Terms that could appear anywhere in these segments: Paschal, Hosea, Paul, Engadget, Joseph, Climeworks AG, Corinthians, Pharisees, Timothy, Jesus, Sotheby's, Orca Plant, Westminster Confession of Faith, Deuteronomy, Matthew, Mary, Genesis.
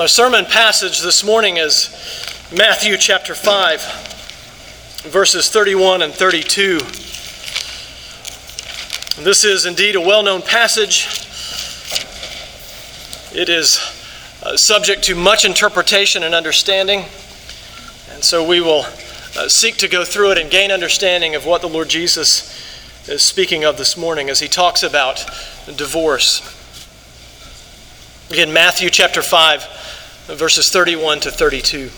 Our sermon passage this morning is Matthew chapter 5, verses 31 and 32. This is indeed a well-known passage. It is subject to much interpretation and understanding, and so we will seek to go through it and gain understanding of what the Lord Jesus is speaking of this morning as he talks about divorce. Again, Matthew chapter 5, verses 31 to 32.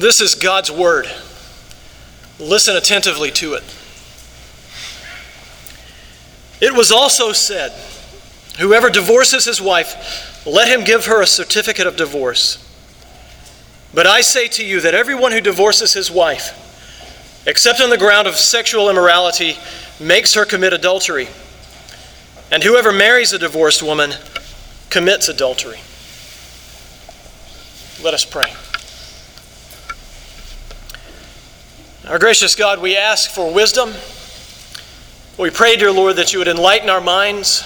This is God's word. Listen attentively to it. It was also said, whoever divorces his wife, let him give her a certificate of divorce. But I say to you that everyone who divorces his wife, except on the ground of sexual immorality, makes her commit adultery. And whoever marries a divorced woman commits adultery. Let us pray. Our gracious God, we ask for wisdom. We pray, dear Lord, that you would enlighten our minds.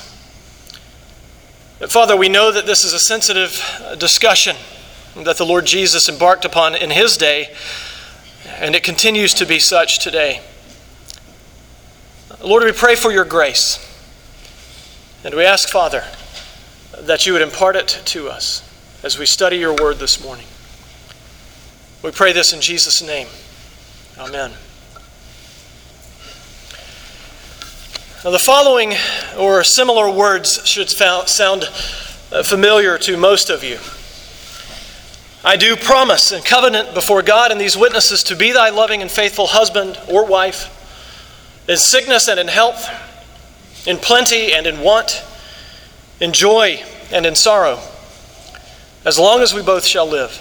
But Father, we know that this is a sensitive discussion that the Lord Jesus embarked upon in his day, and it continues to be such today. Lord, we pray for your grace, and we ask, Father, that you would impart it to us as we study your word this morning. We pray this in Jesus' name. Amen. Now, the following or similar words should sound familiar to most of you. I do promise and covenant before God and these witnesses to be thy loving and faithful husband or wife, in sickness and in health, in plenty and in want, in joy and in sorrow, as long as we both shall live.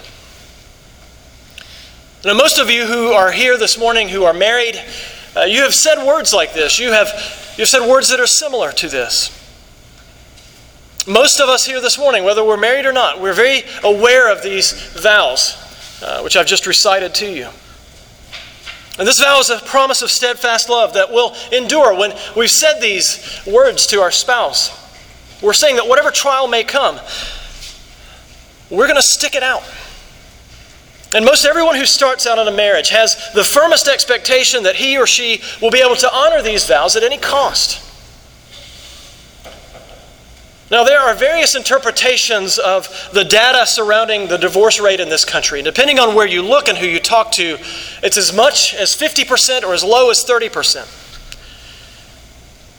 Now, most of you who are here this morning who are married, you have said words like this. You've said words that are similar to this. Most of us here this morning, whether we're married or not, we're very aware of these vows, which I've just recited to you. And this vow is a promise of steadfast love that will endure. When we've said these words to our spouse, we're saying that whatever trial may come, we're going to stick it out. And most everyone who starts out on a marriage has the firmest expectation that he or she will be able to honor these vows at any cost. Now, there are various interpretations of the data surrounding the divorce rate in this country. And depending on where you look and who you talk to, it's as much as 50% or as low as 30%.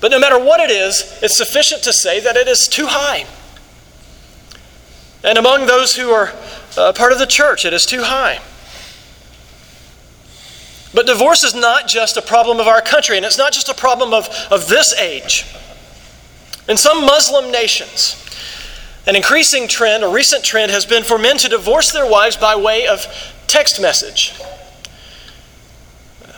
But no matter what it is, it's sufficient to say that it is too high. And among those who are part of the church, it is too high. But divorce is not just a problem of our country, and it's not just a problem of this age. In some Muslim nations, an increasing trend, a recent trend, has been for men to divorce their wives by way of text message.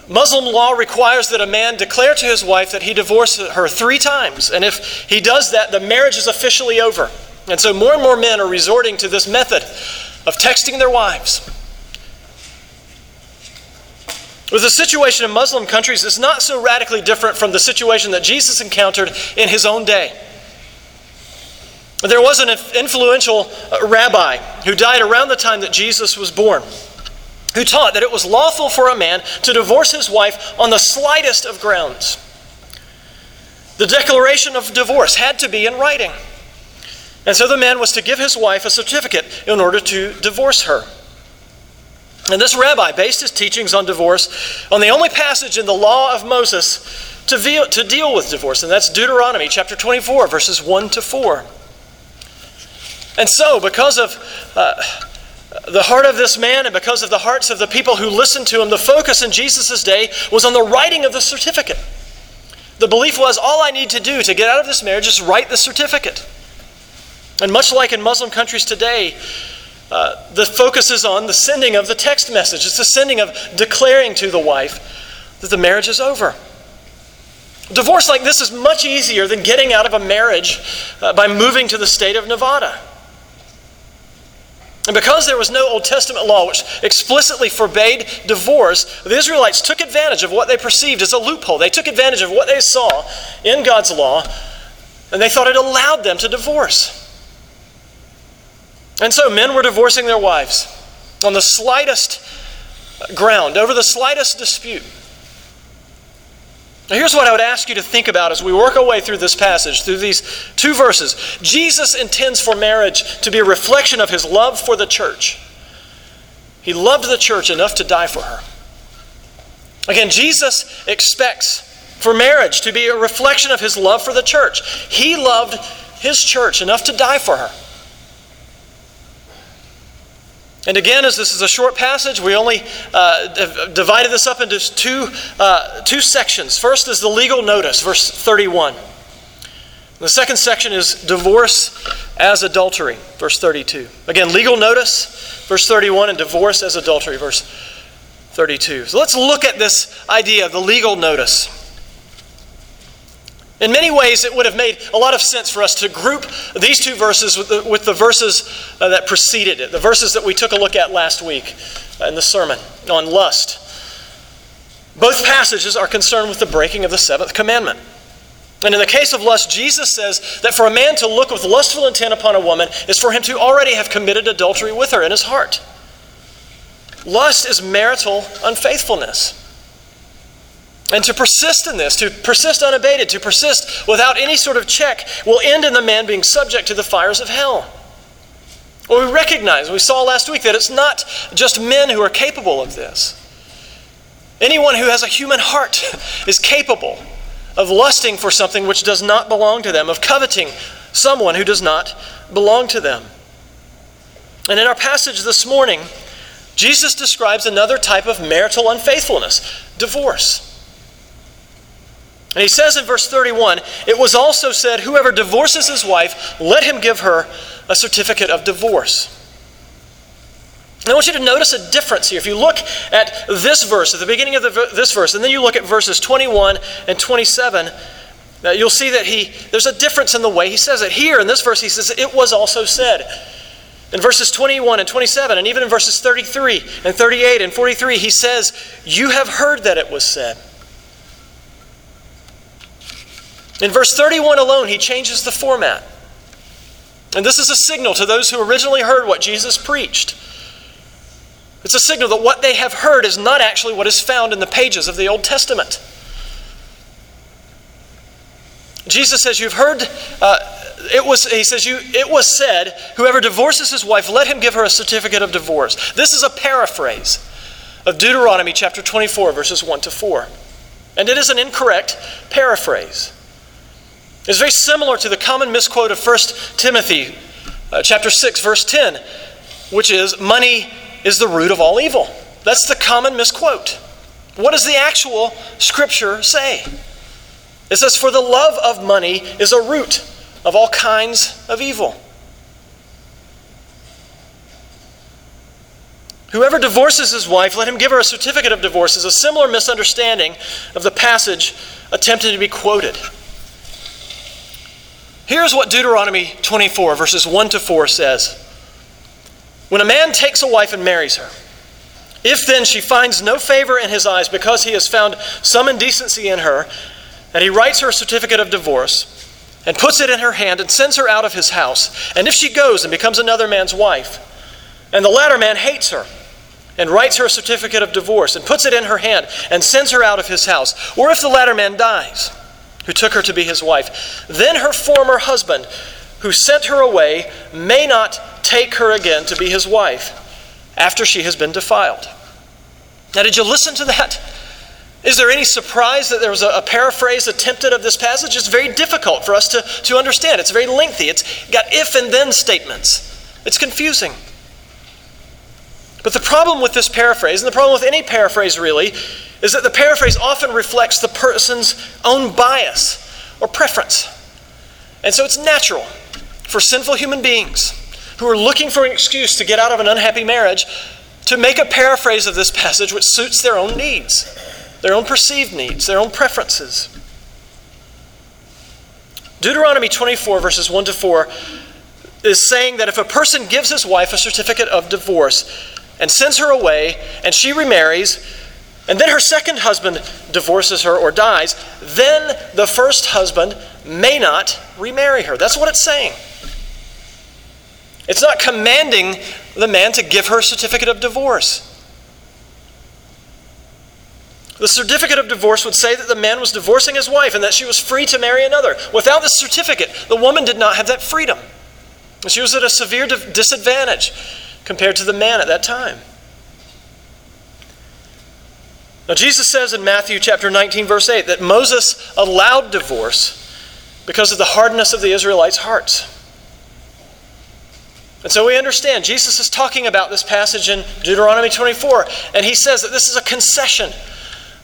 Muslim law requires that a man declare to his wife that he divorced her 3 times, and if he does that, the marriage is officially over. And so more and more men are resorting to this method of texting their wives. With the situation in Muslim countries, it's not so radically different from the situation that Jesus encountered in his own day. There was an influential rabbi who died around the time that Jesus was born, who taught that it was lawful for a man to divorce his wife on the slightest of grounds. The declaration of divorce had to be in writing. And so the man was to give his wife a certificate in order to divorce her. And this rabbi based his teachings on divorce on the only passage in the law of Moses to deal with divorce, and that's Deuteronomy chapter 24, verses 1 to 4. And so, because of the heart of this man and because of the hearts of the people who listened to him, the focus in Jesus' day was on the writing of the certificate. The belief was, all I need to do to get out of this marriage is write the certificate. And much like in Muslim countries today, the focus is on the sending of the text message. It's the sending of declaring to the wife that the marriage is over. Divorce like this is much easier than getting out of a marriage by moving to the state of Nevada. And because there was no Old Testament law which explicitly forbade divorce, the Israelites took advantage of what they perceived as a loophole. They took advantage of what they saw in God's law And they thought it allowed them to divorce. And so men were divorcing their wives on the slightest ground, over the slightest dispute. Now here's what I would ask you to think about as we work our way through this passage, through these two verses. Jesus intends for marriage to be a reflection of his love for the church. He loved the church enough to die for her. Again, Jesus expects for marriage to be a reflection of his love for the church. He loved his church enough to die for her. And again, as this is a short passage, we only divided this up into two sections. First is the legal notice, verse 31. The second section is divorce as adultery, verse 32. Again, legal notice, verse 31, and divorce as adultery, verse 32. So let's look at this idea of the legal notice. In many ways, it would have made a lot of sense for us to group these two verses with the verses that preceded it, the verses that we took a look at last week in the sermon on lust. Both passages are concerned with the breaking of the seventh commandment. And in the case of lust, Jesus says that for a man to look with lustful intent upon a woman is for him to already have committed adultery with her in his heart. Lust is marital unfaithfulness. And to persist in this, to persist unabated, to persist without any sort of check, will end in the man being subject to the fires of hell. Well, we recognize, we saw last week, that it's not just men who are capable of this. Anyone who has a human heart is capable of lusting for something which does not belong to them, of coveting someone who does not belong to them. And in our passage this morning, Jesus describes another type of marital unfaithfulness, divorce. And he says in verse 31, "It was also said, whoever divorces his wife, let him give her a certificate of divorce." And I want you to notice a difference here. If you look at this verse, at the beginning of this verse, and then you look at verses 21 and 27, you'll see that there's a difference in the way he says it. Here in this verse, he says, "It was also said." In verses 21 and 27, and even in verses 33 and 38 and 43, he says, "You have heard that it was said." In verse 31 alone, he changes the format. And this is a signal to those who originally heard what Jesus preached. It's a signal that what they have heard is not actually what is found in the pages of the Old Testament. Jesus says, "You've heard, it was said, whoever divorces his wife, let him give her a certificate of divorce." This is a paraphrase of Deuteronomy chapter 24, verses 1 to 4. And it is an incorrect paraphrase. It's very similar to the common misquote of 1 Timothy chapter 6, verse 10, which is, "Money is the root of all evil." That's the common misquote. What does the actual scripture say? It says, "For the love of money is a root of all kinds of evil." Whoever divorces his wife, let him give her a certificate of divorce, is a similar misunderstanding of the passage attempted to be quoted. Here's what Deuteronomy 24, verses 1 to 4 says. "When a man takes a wife and marries her, if then she finds no favor in his eyes because he has found some indecency in her, and he writes her a certificate of divorce and puts it in her hand and sends her out of his house, and if she goes and becomes another man's wife, and the latter man hates her and writes her a certificate of divorce and puts it in her hand and sends her out of his house, or if the latter man dies, who took her to be his wife, then her former husband, who sent her away, may not take her again to be his wife after she has been defiled." Now, did you listen to that? Is there any surprise that there was a paraphrase attempted of this passage? It's very difficult for us to understand. It's very lengthy. It's got if and then statements. It's confusing. But the problem with this paraphrase, and the problem with any paraphrase really, is that the paraphrase often reflects the person's own bias or preference. And so it's natural for sinful human beings who are looking for an excuse to get out of an unhappy marriage to make a paraphrase of this passage which suits their own needs, their own perceived needs, their own preferences. Deuteronomy 24, verses 1 to 4 is saying that if a person gives his wife a certificate of divorce and sends her away and she remarries, And then her second husband divorces her or dies. Then the first husband may not remarry her. That's what it's saying. It's not commanding the man to give her a certificate of divorce. The certificate of divorce would say that the man was divorcing his wife and that she was free to marry another. Without the certificate, the woman did not have that freedom. She was at a severe disadvantage compared to the man at that time. Now, Jesus says in Matthew chapter 19, verse 8, that Moses allowed divorce because of the hardness of the Israelites' hearts. And so we understand Jesus is talking about this passage in Deuteronomy 24, and he says that this is a concession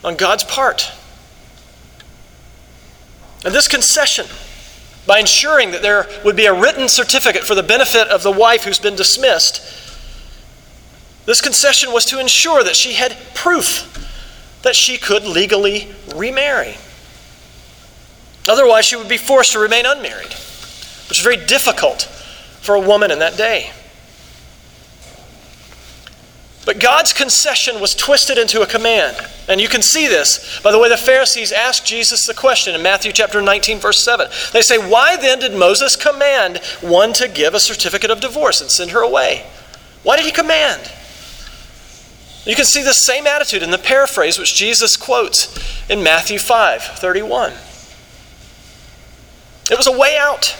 on God's part. And this concession, by ensuring that there would be a written certificate for the benefit of the wife who's been dismissed, this concession was to ensure that she had proof that she could legally remarry. Otherwise, she would be forced to remain unmarried, which is very difficult for a woman in that day. But God's concession was twisted into a command. And you can see this by the way the Pharisees asked Jesus the question in Matthew chapter 19, verse 7. They say, "Why then did Moses command one to give a certificate of divorce and send her away? Why did he command?" You can see the same attitude in the paraphrase which Jesus quotes in Matthew 5:31. It was a way out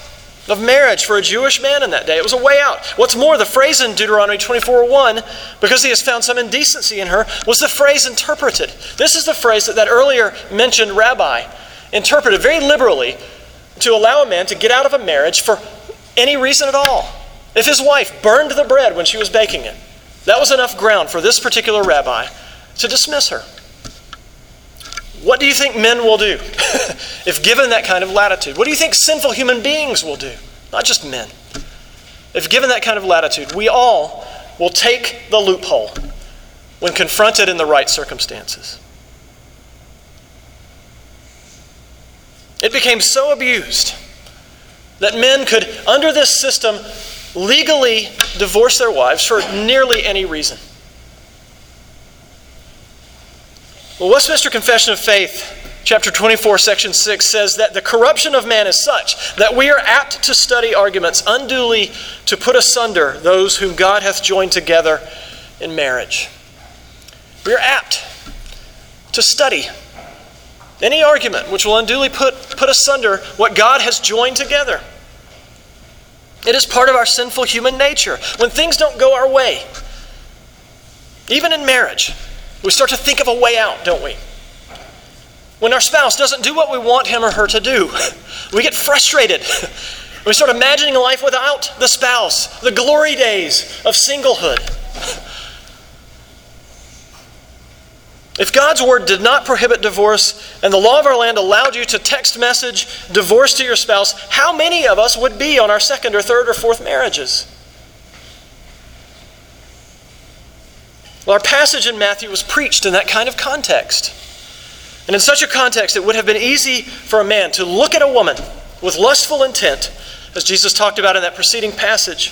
of marriage for a Jewish man in that day. It was a way out. What's more, the phrase in Deuteronomy 24:1, "because he has found some indecency in her," was the phrase interpreted. This is the phrase that earlier mentioned rabbi interpreted very liberally to allow a man to get out of a marriage for any reason at all. If his wife burned the bread when she was baking it, that was enough ground for this particular rabbi to dismiss her. What do you think men will do if given that kind of latitude? What do you think sinful human beings will do? Not just men. If given that kind of latitude, we all will take the loophole when confronted in the right circumstances. It became so abused that men could, under this system, legally divorce their wives for nearly any reason. The Westminster Confession of Faith, chapter 24, section 6, says that the corruption of man is such that we are apt to study arguments unduly to put asunder those whom God hath joined together in marriage. We are apt to study any argument which will unduly put asunder what God has joined together. It is part of our sinful human nature. When things don't go our way, even in marriage, we start to think of a way out, don't we? When our spouse doesn't do what we want him or her to do, we get frustrated. We start imagining life without the spouse, the glory days of singlehood. If God's word did not prohibit divorce and the law of our land allowed you to text message divorce to your spouse, how many of us would be on our second or third or fourth marriages? Well, our passage in Matthew was preached in that kind of context. And in such a context, it would have been easy for a man to look at a woman with lustful intent, as Jesus talked about in that preceding passage,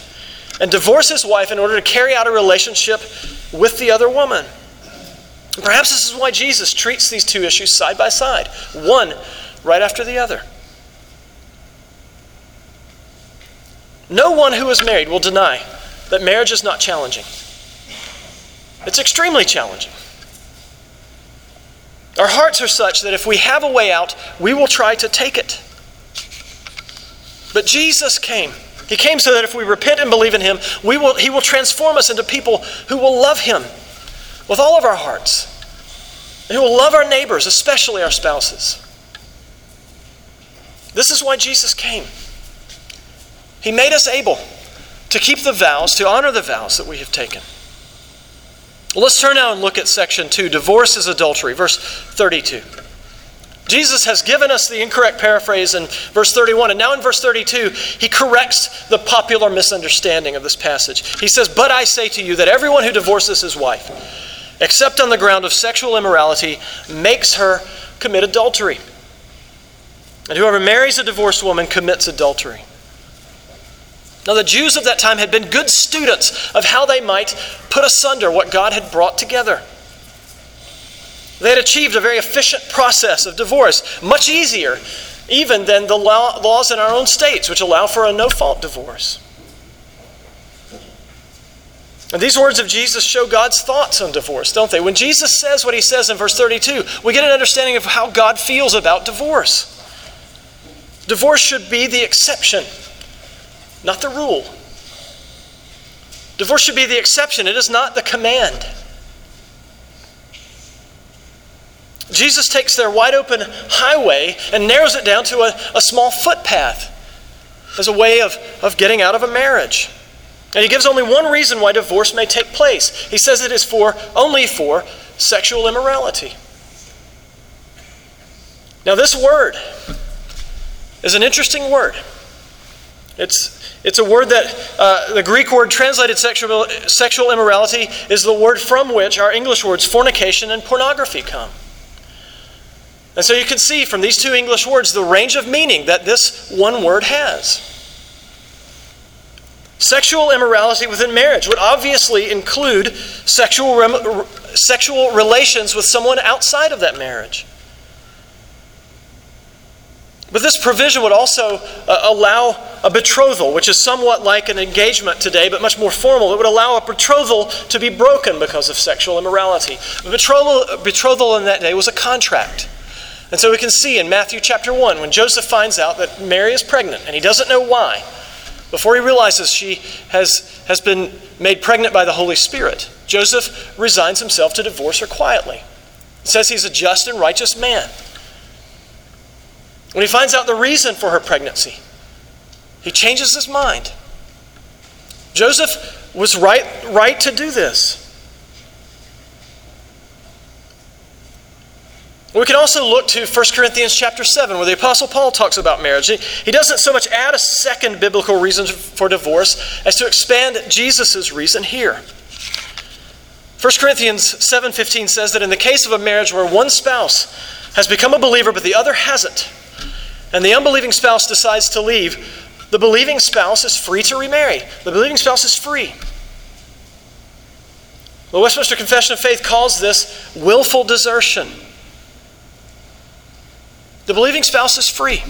and divorce his wife in order to carry out a relationship with the other woman. And perhaps this is why Jesus treats these two issues side by side, one right after the other. No one who is married will deny that marriage is not challenging. It's extremely challenging. Our hearts are such that if we have a way out, we will try to take it. But Jesus came. He came so that if we repent and believe in him, he will transform us into people who will love him with all of our hearts, and who will love our neighbors, especially our spouses. This is why Jesus came. He made us able to keep the vows, to honor the vows that we have taken. Well, let's turn now and look at section 2, divorce is adultery, verse 32. Jesus has given us the incorrect paraphrase in verse 31, and now in verse 32, he corrects the popular misunderstanding of this passage. He says, "But I say to you that everyone who divorces his wife, except on the ground of sexual immorality, makes her commit adultery. And whoever marries a divorced woman commits adultery." Now, the Jews of that time had been good students of how they might put asunder what God had brought together. They had achieved a very efficient process of divorce, much easier even than the laws in our own states, which allow for a no-fault divorce. And these words of Jesus show God's thoughts on divorce, don't they? When Jesus says what he says in verse 32, we get an understanding of how God feels about divorce. Divorce should be the exception, not the rule. Divorce should be the exception. It is not the command. Jesus takes their wide open highway and narrows it down to a small footpath as a way of getting out of a marriage. And he gives only one reason why divorce may take place. He says it is only for sexual immorality. Now this word is an interesting word. It's a word that, the Greek word translated sexual immorality is the word from which our English words fornication and pornography come. And so you can see from these two English words the range of meaning that this one word has. Sexual immorality within marriage would obviously include sexual relations with someone outside of that marriage. But this provision would also allow a betrothal, which is somewhat like an engagement today, but much more formal. It would allow a betrothal to be broken because of sexual immorality. Betrothal in that day was a contract. And so we can see in Matthew chapter 1, when Joseph finds out that Mary is pregnant, and he doesn't know why, before he realizes she has been made pregnant by the Holy Spirit, Joseph resigns himself to divorce her quietly. It says he's a just and righteous man. When he finds out the reason for her pregnancy, he changes his mind. Joseph was right to do this. We can also look to 1 Corinthians chapter 7, where the Apostle Paul talks about marriage. He doesn't so much add a second biblical reason for divorce as to expand Jesus' reason here. 1 Corinthians 7:15 says that in the case of a marriage where one spouse has become a believer but the other hasn't, and the unbelieving spouse decides to leave, the believing spouse is free to remarry. The believing spouse is free. The Westminster Confession of Faith calls this willful desertion. The believing spouse is free.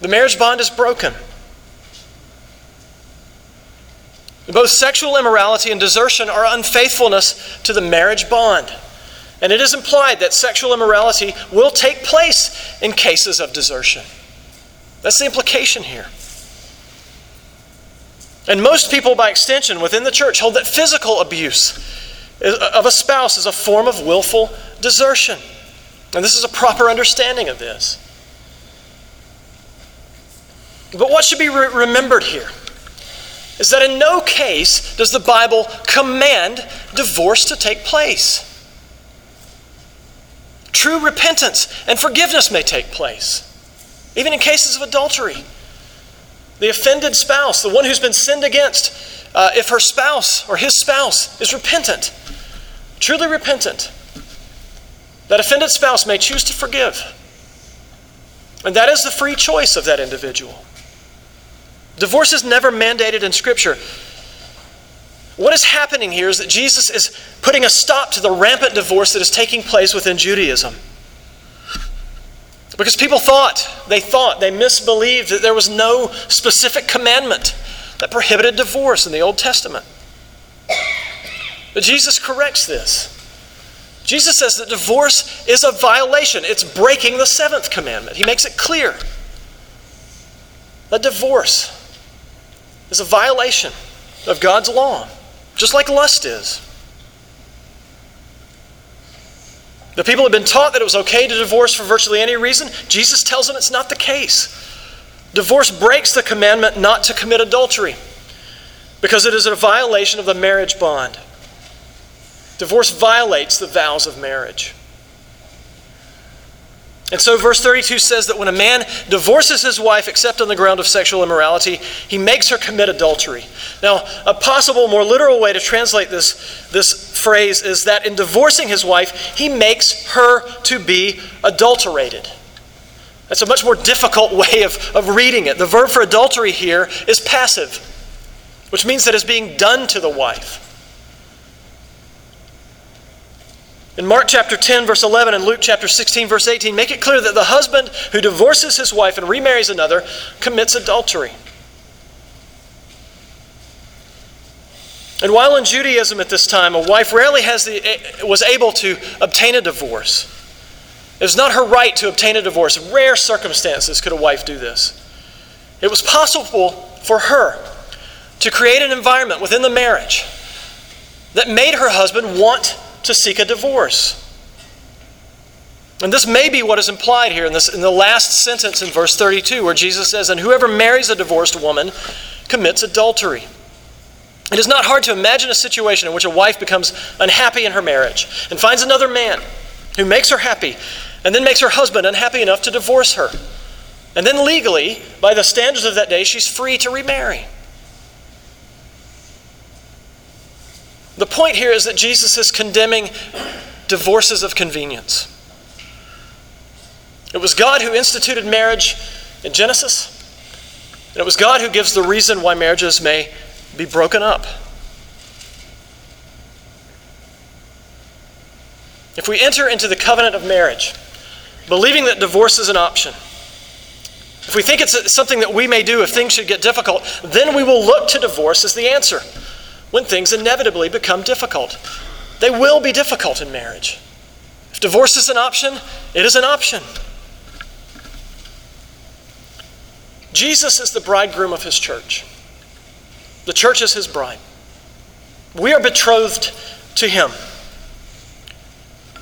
The marriage bond is broken. Both sexual immorality and desertion are unfaithfulness to the marriage bond. And it is implied that sexual immorality will take place in cases of desertion. That's the implication here. And most people, by extension, within the church, hold that physical abuse of a spouse is a form of willful desertion. And this is a proper understanding of this. But what should be remembered here is that in no case does the Bible command divorce to take place. True repentance and forgiveness may take place, even in cases of adultery. The offended spouse, the one who's been sinned against, if her spouse or his spouse is repentant, truly repentant, that offended spouse may choose to forgive. And that is the free choice of that individual. Divorce is never mandated in Scripture. What is happening here is that Jesus is putting a stop to the rampant divorce that is taking place within Judaism. Because people they misbelieved that there was no specific commandment that prohibited divorce in the Old Testament. But Jesus corrects this. Jesus says that divorce is a violation. It's breaking the seventh commandment. He makes it clear that divorce is a violation of God's law, just like lust is. The people had been taught that it was okay to divorce for virtually any reason. Jesus tells them it's not the case. Divorce breaks the commandment not to commit adultery because it is a violation of the marriage bond. Divorce violates the vows of marriage. And so verse 32 says that when a man divorces his wife except on the ground of sexual immorality, he makes her commit adultery. Now, a possible, more literal way to translate this phrase is that in divorcing his wife, he makes her to be adulterated. That's a much more difficult way of reading it. The verb for adultery here is passive, which means that it's being done to the wife. In Mark chapter 10, verse 11, and Luke chapter 16, verse 18, make it clear that the husband who divorces his wife and remarries another commits adultery. And while in Judaism at this time, a wife rarely was able to obtain a divorce. It was not her right to obtain a divorce. In rare circumstances could a wife do this. It was possible for her to create an environment within the marriage that made her husband want to seek a divorce. And this may be what is implied here in the last sentence in verse 32, where Jesus says, "And whoever marries a divorced woman commits adultery." It is not hard to imagine a situation in which a wife becomes unhappy in her marriage and finds another man who makes her happy and then makes her husband unhappy enough to divorce her. And then legally, by the standards of that day, she's free to remarry. The point here is that Jesus is condemning divorces of convenience. It was God who instituted marriage in Genesis, and it was God who gives the reason why marriages may be broken up. If we enter into the covenant of marriage, believing that divorce is an option, if we think it's something that we may do if things should get difficult, then we will look to divorce as the answer when things inevitably become difficult. They will be difficult in marriage. If divorce is an option, it is an option. Jesus is the bridegroom of his church. The church is his bride. We are betrothed to him.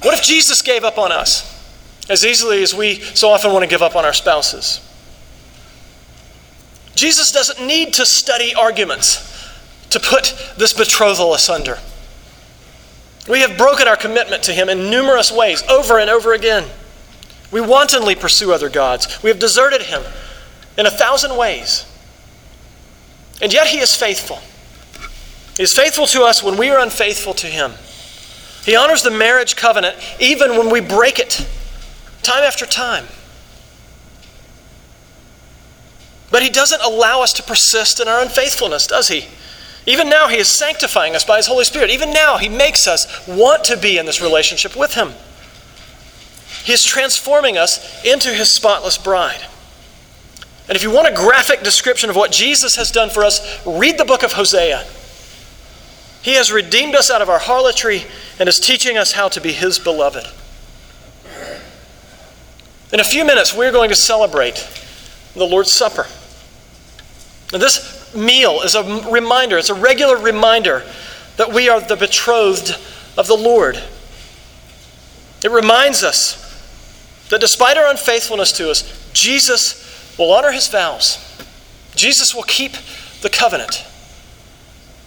What if Jesus gave up on us as easily as we so often want to give up on our spouses? Jesus doesn't need to study arguments to put this betrothal asunder. We have broken our commitment to him in numerous ways, over and over again. We wantonly pursue other gods. We have deserted him in 1,000 ways. And yet he is faithful. He is faithful to us when we are unfaithful to him. He honors the marriage covenant even when we break it, time after time. But he doesn't allow us to persist in our unfaithfulness, does he? Even now he is sanctifying us by his Holy Spirit. Even now he makes us want to be in this relationship with him. He is transforming us into his spotless bride. And if you want a graphic description of what Jesus has done for us, read the book of Hosea. He has redeemed us out of our harlotry and is teaching us how to be his beloved. In a few minutes, we're going to celebrate the Lord's Supper. And this meal is a reminder, it's a regular reminder that we are the betrothed of the Lord. It reminds us that despite our unfaithfulness to us, Jesus will honor his vows. Jesus will keep the covenant.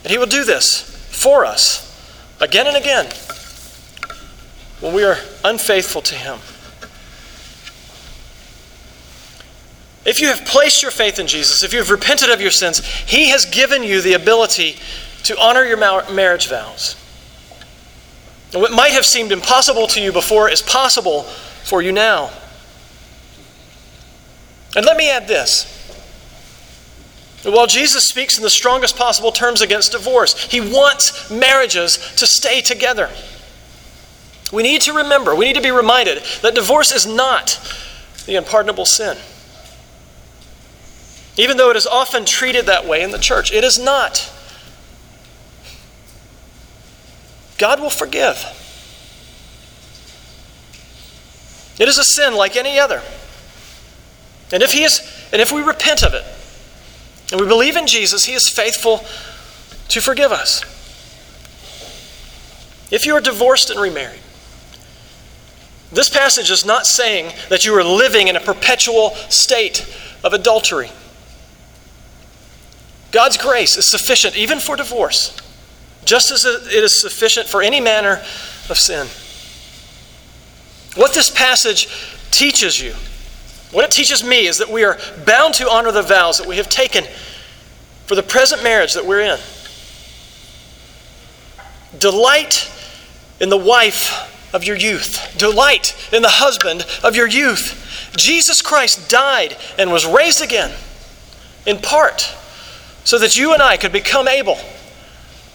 And he will do this for us again and again when we are unfaithful to him. If you have placed your faith in Jesus, if you have repented of your sins, he has given you the ability to honor your marriage vows. And what might have seemed impossible to you before is possible for you now. And let me add this. While Jesus speaks in the strongest possible terms against divorce, he wants marriages to stay together. We need to remember, we need to be reminded that divorce is not the unpardonable sin. Even though it is often treated that way in the church, it is not. God will forgive. It is a sin like any other. And if we repent of it, and we believe in Jesus, he is faithful to forgive us. If you are divorced and remarried, this passage is not saying that you are living in a perpetual state of adultery. God's grace is sufficient even for divorce, just as it is sufficient for any manner of sin. What this passage teaches you, what it teaches me, is that we are bound to honor the vows that we have taken for the present marriage that we're in. Delight in the wife of your youth. Delight in the husband of your youth. Jesus Christ died and was raised again, in part, so that you and I could become able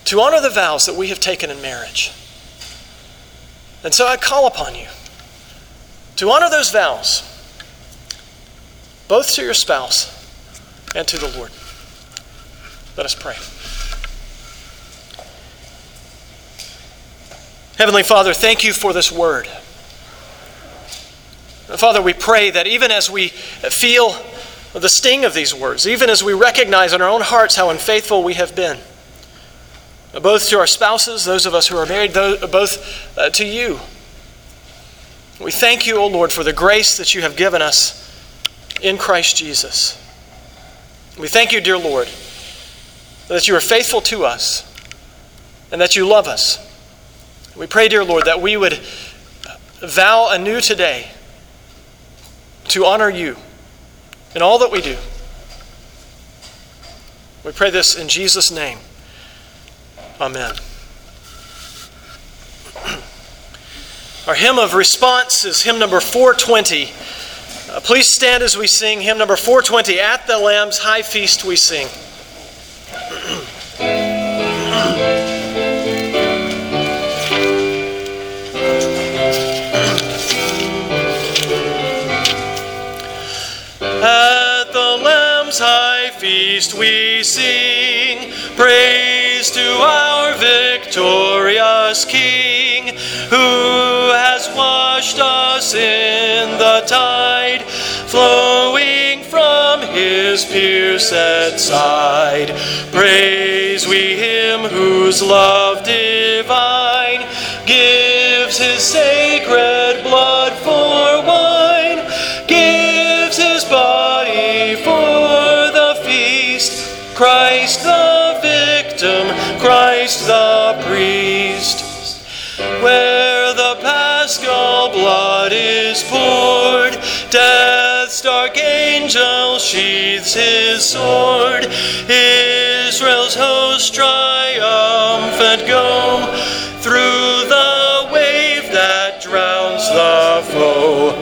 to honor the vows that we have taken in marriage. And so I call upon you to honor those vows, both to your spouse and to the Lord. Let us pray. Heavenly Father, thank you for this word. Father, we pray that even as we feel the sting of these words, even as we recognize in our own hearts how unfaithful we have been, both to our spouses, those of us who are married, both to you, we thank you, O Lord, for the grace that you have given us in Christ Jesus. We thank you, dear Lord, that you are faithful to us and that you love us. We pray, dear Lord, that we would vow anew today to honor you in all that we do. We pray this in Jesus' name. Amen. Our hymn of response is hymn number 420. Please stand as we sing hymn number 420, At the Lamb's High Feast We Sing. At the Lamb's high feast we sing, praise to our victorious King, who has washed us in the tide flowing from his pierced side. Praise we him whose love divine gives his sacred blood for wine, gives his body for the feast. Christ the victim, Christ the priest. Where the Paschal blood is poured, death's dark angel sheathes his sword. Israel's host triumphant go through the wave that drowns the foe.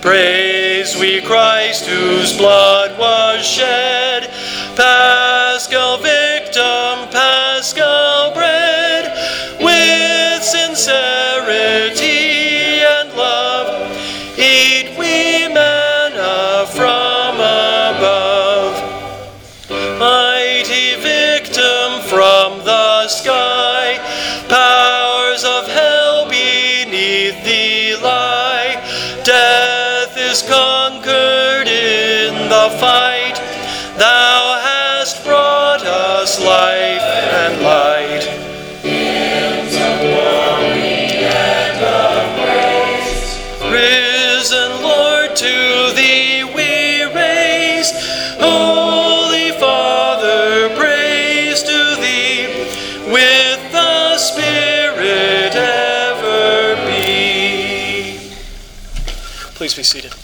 Praise we Christ whose blood was shed, Paschal victim, Paschal bread, with sincerity and love eat we manna from above. Mighty victim from the sky, powers of hell beneath thee lie. Death is conquered in the fight, thou hast brought us life and light. Please be seated.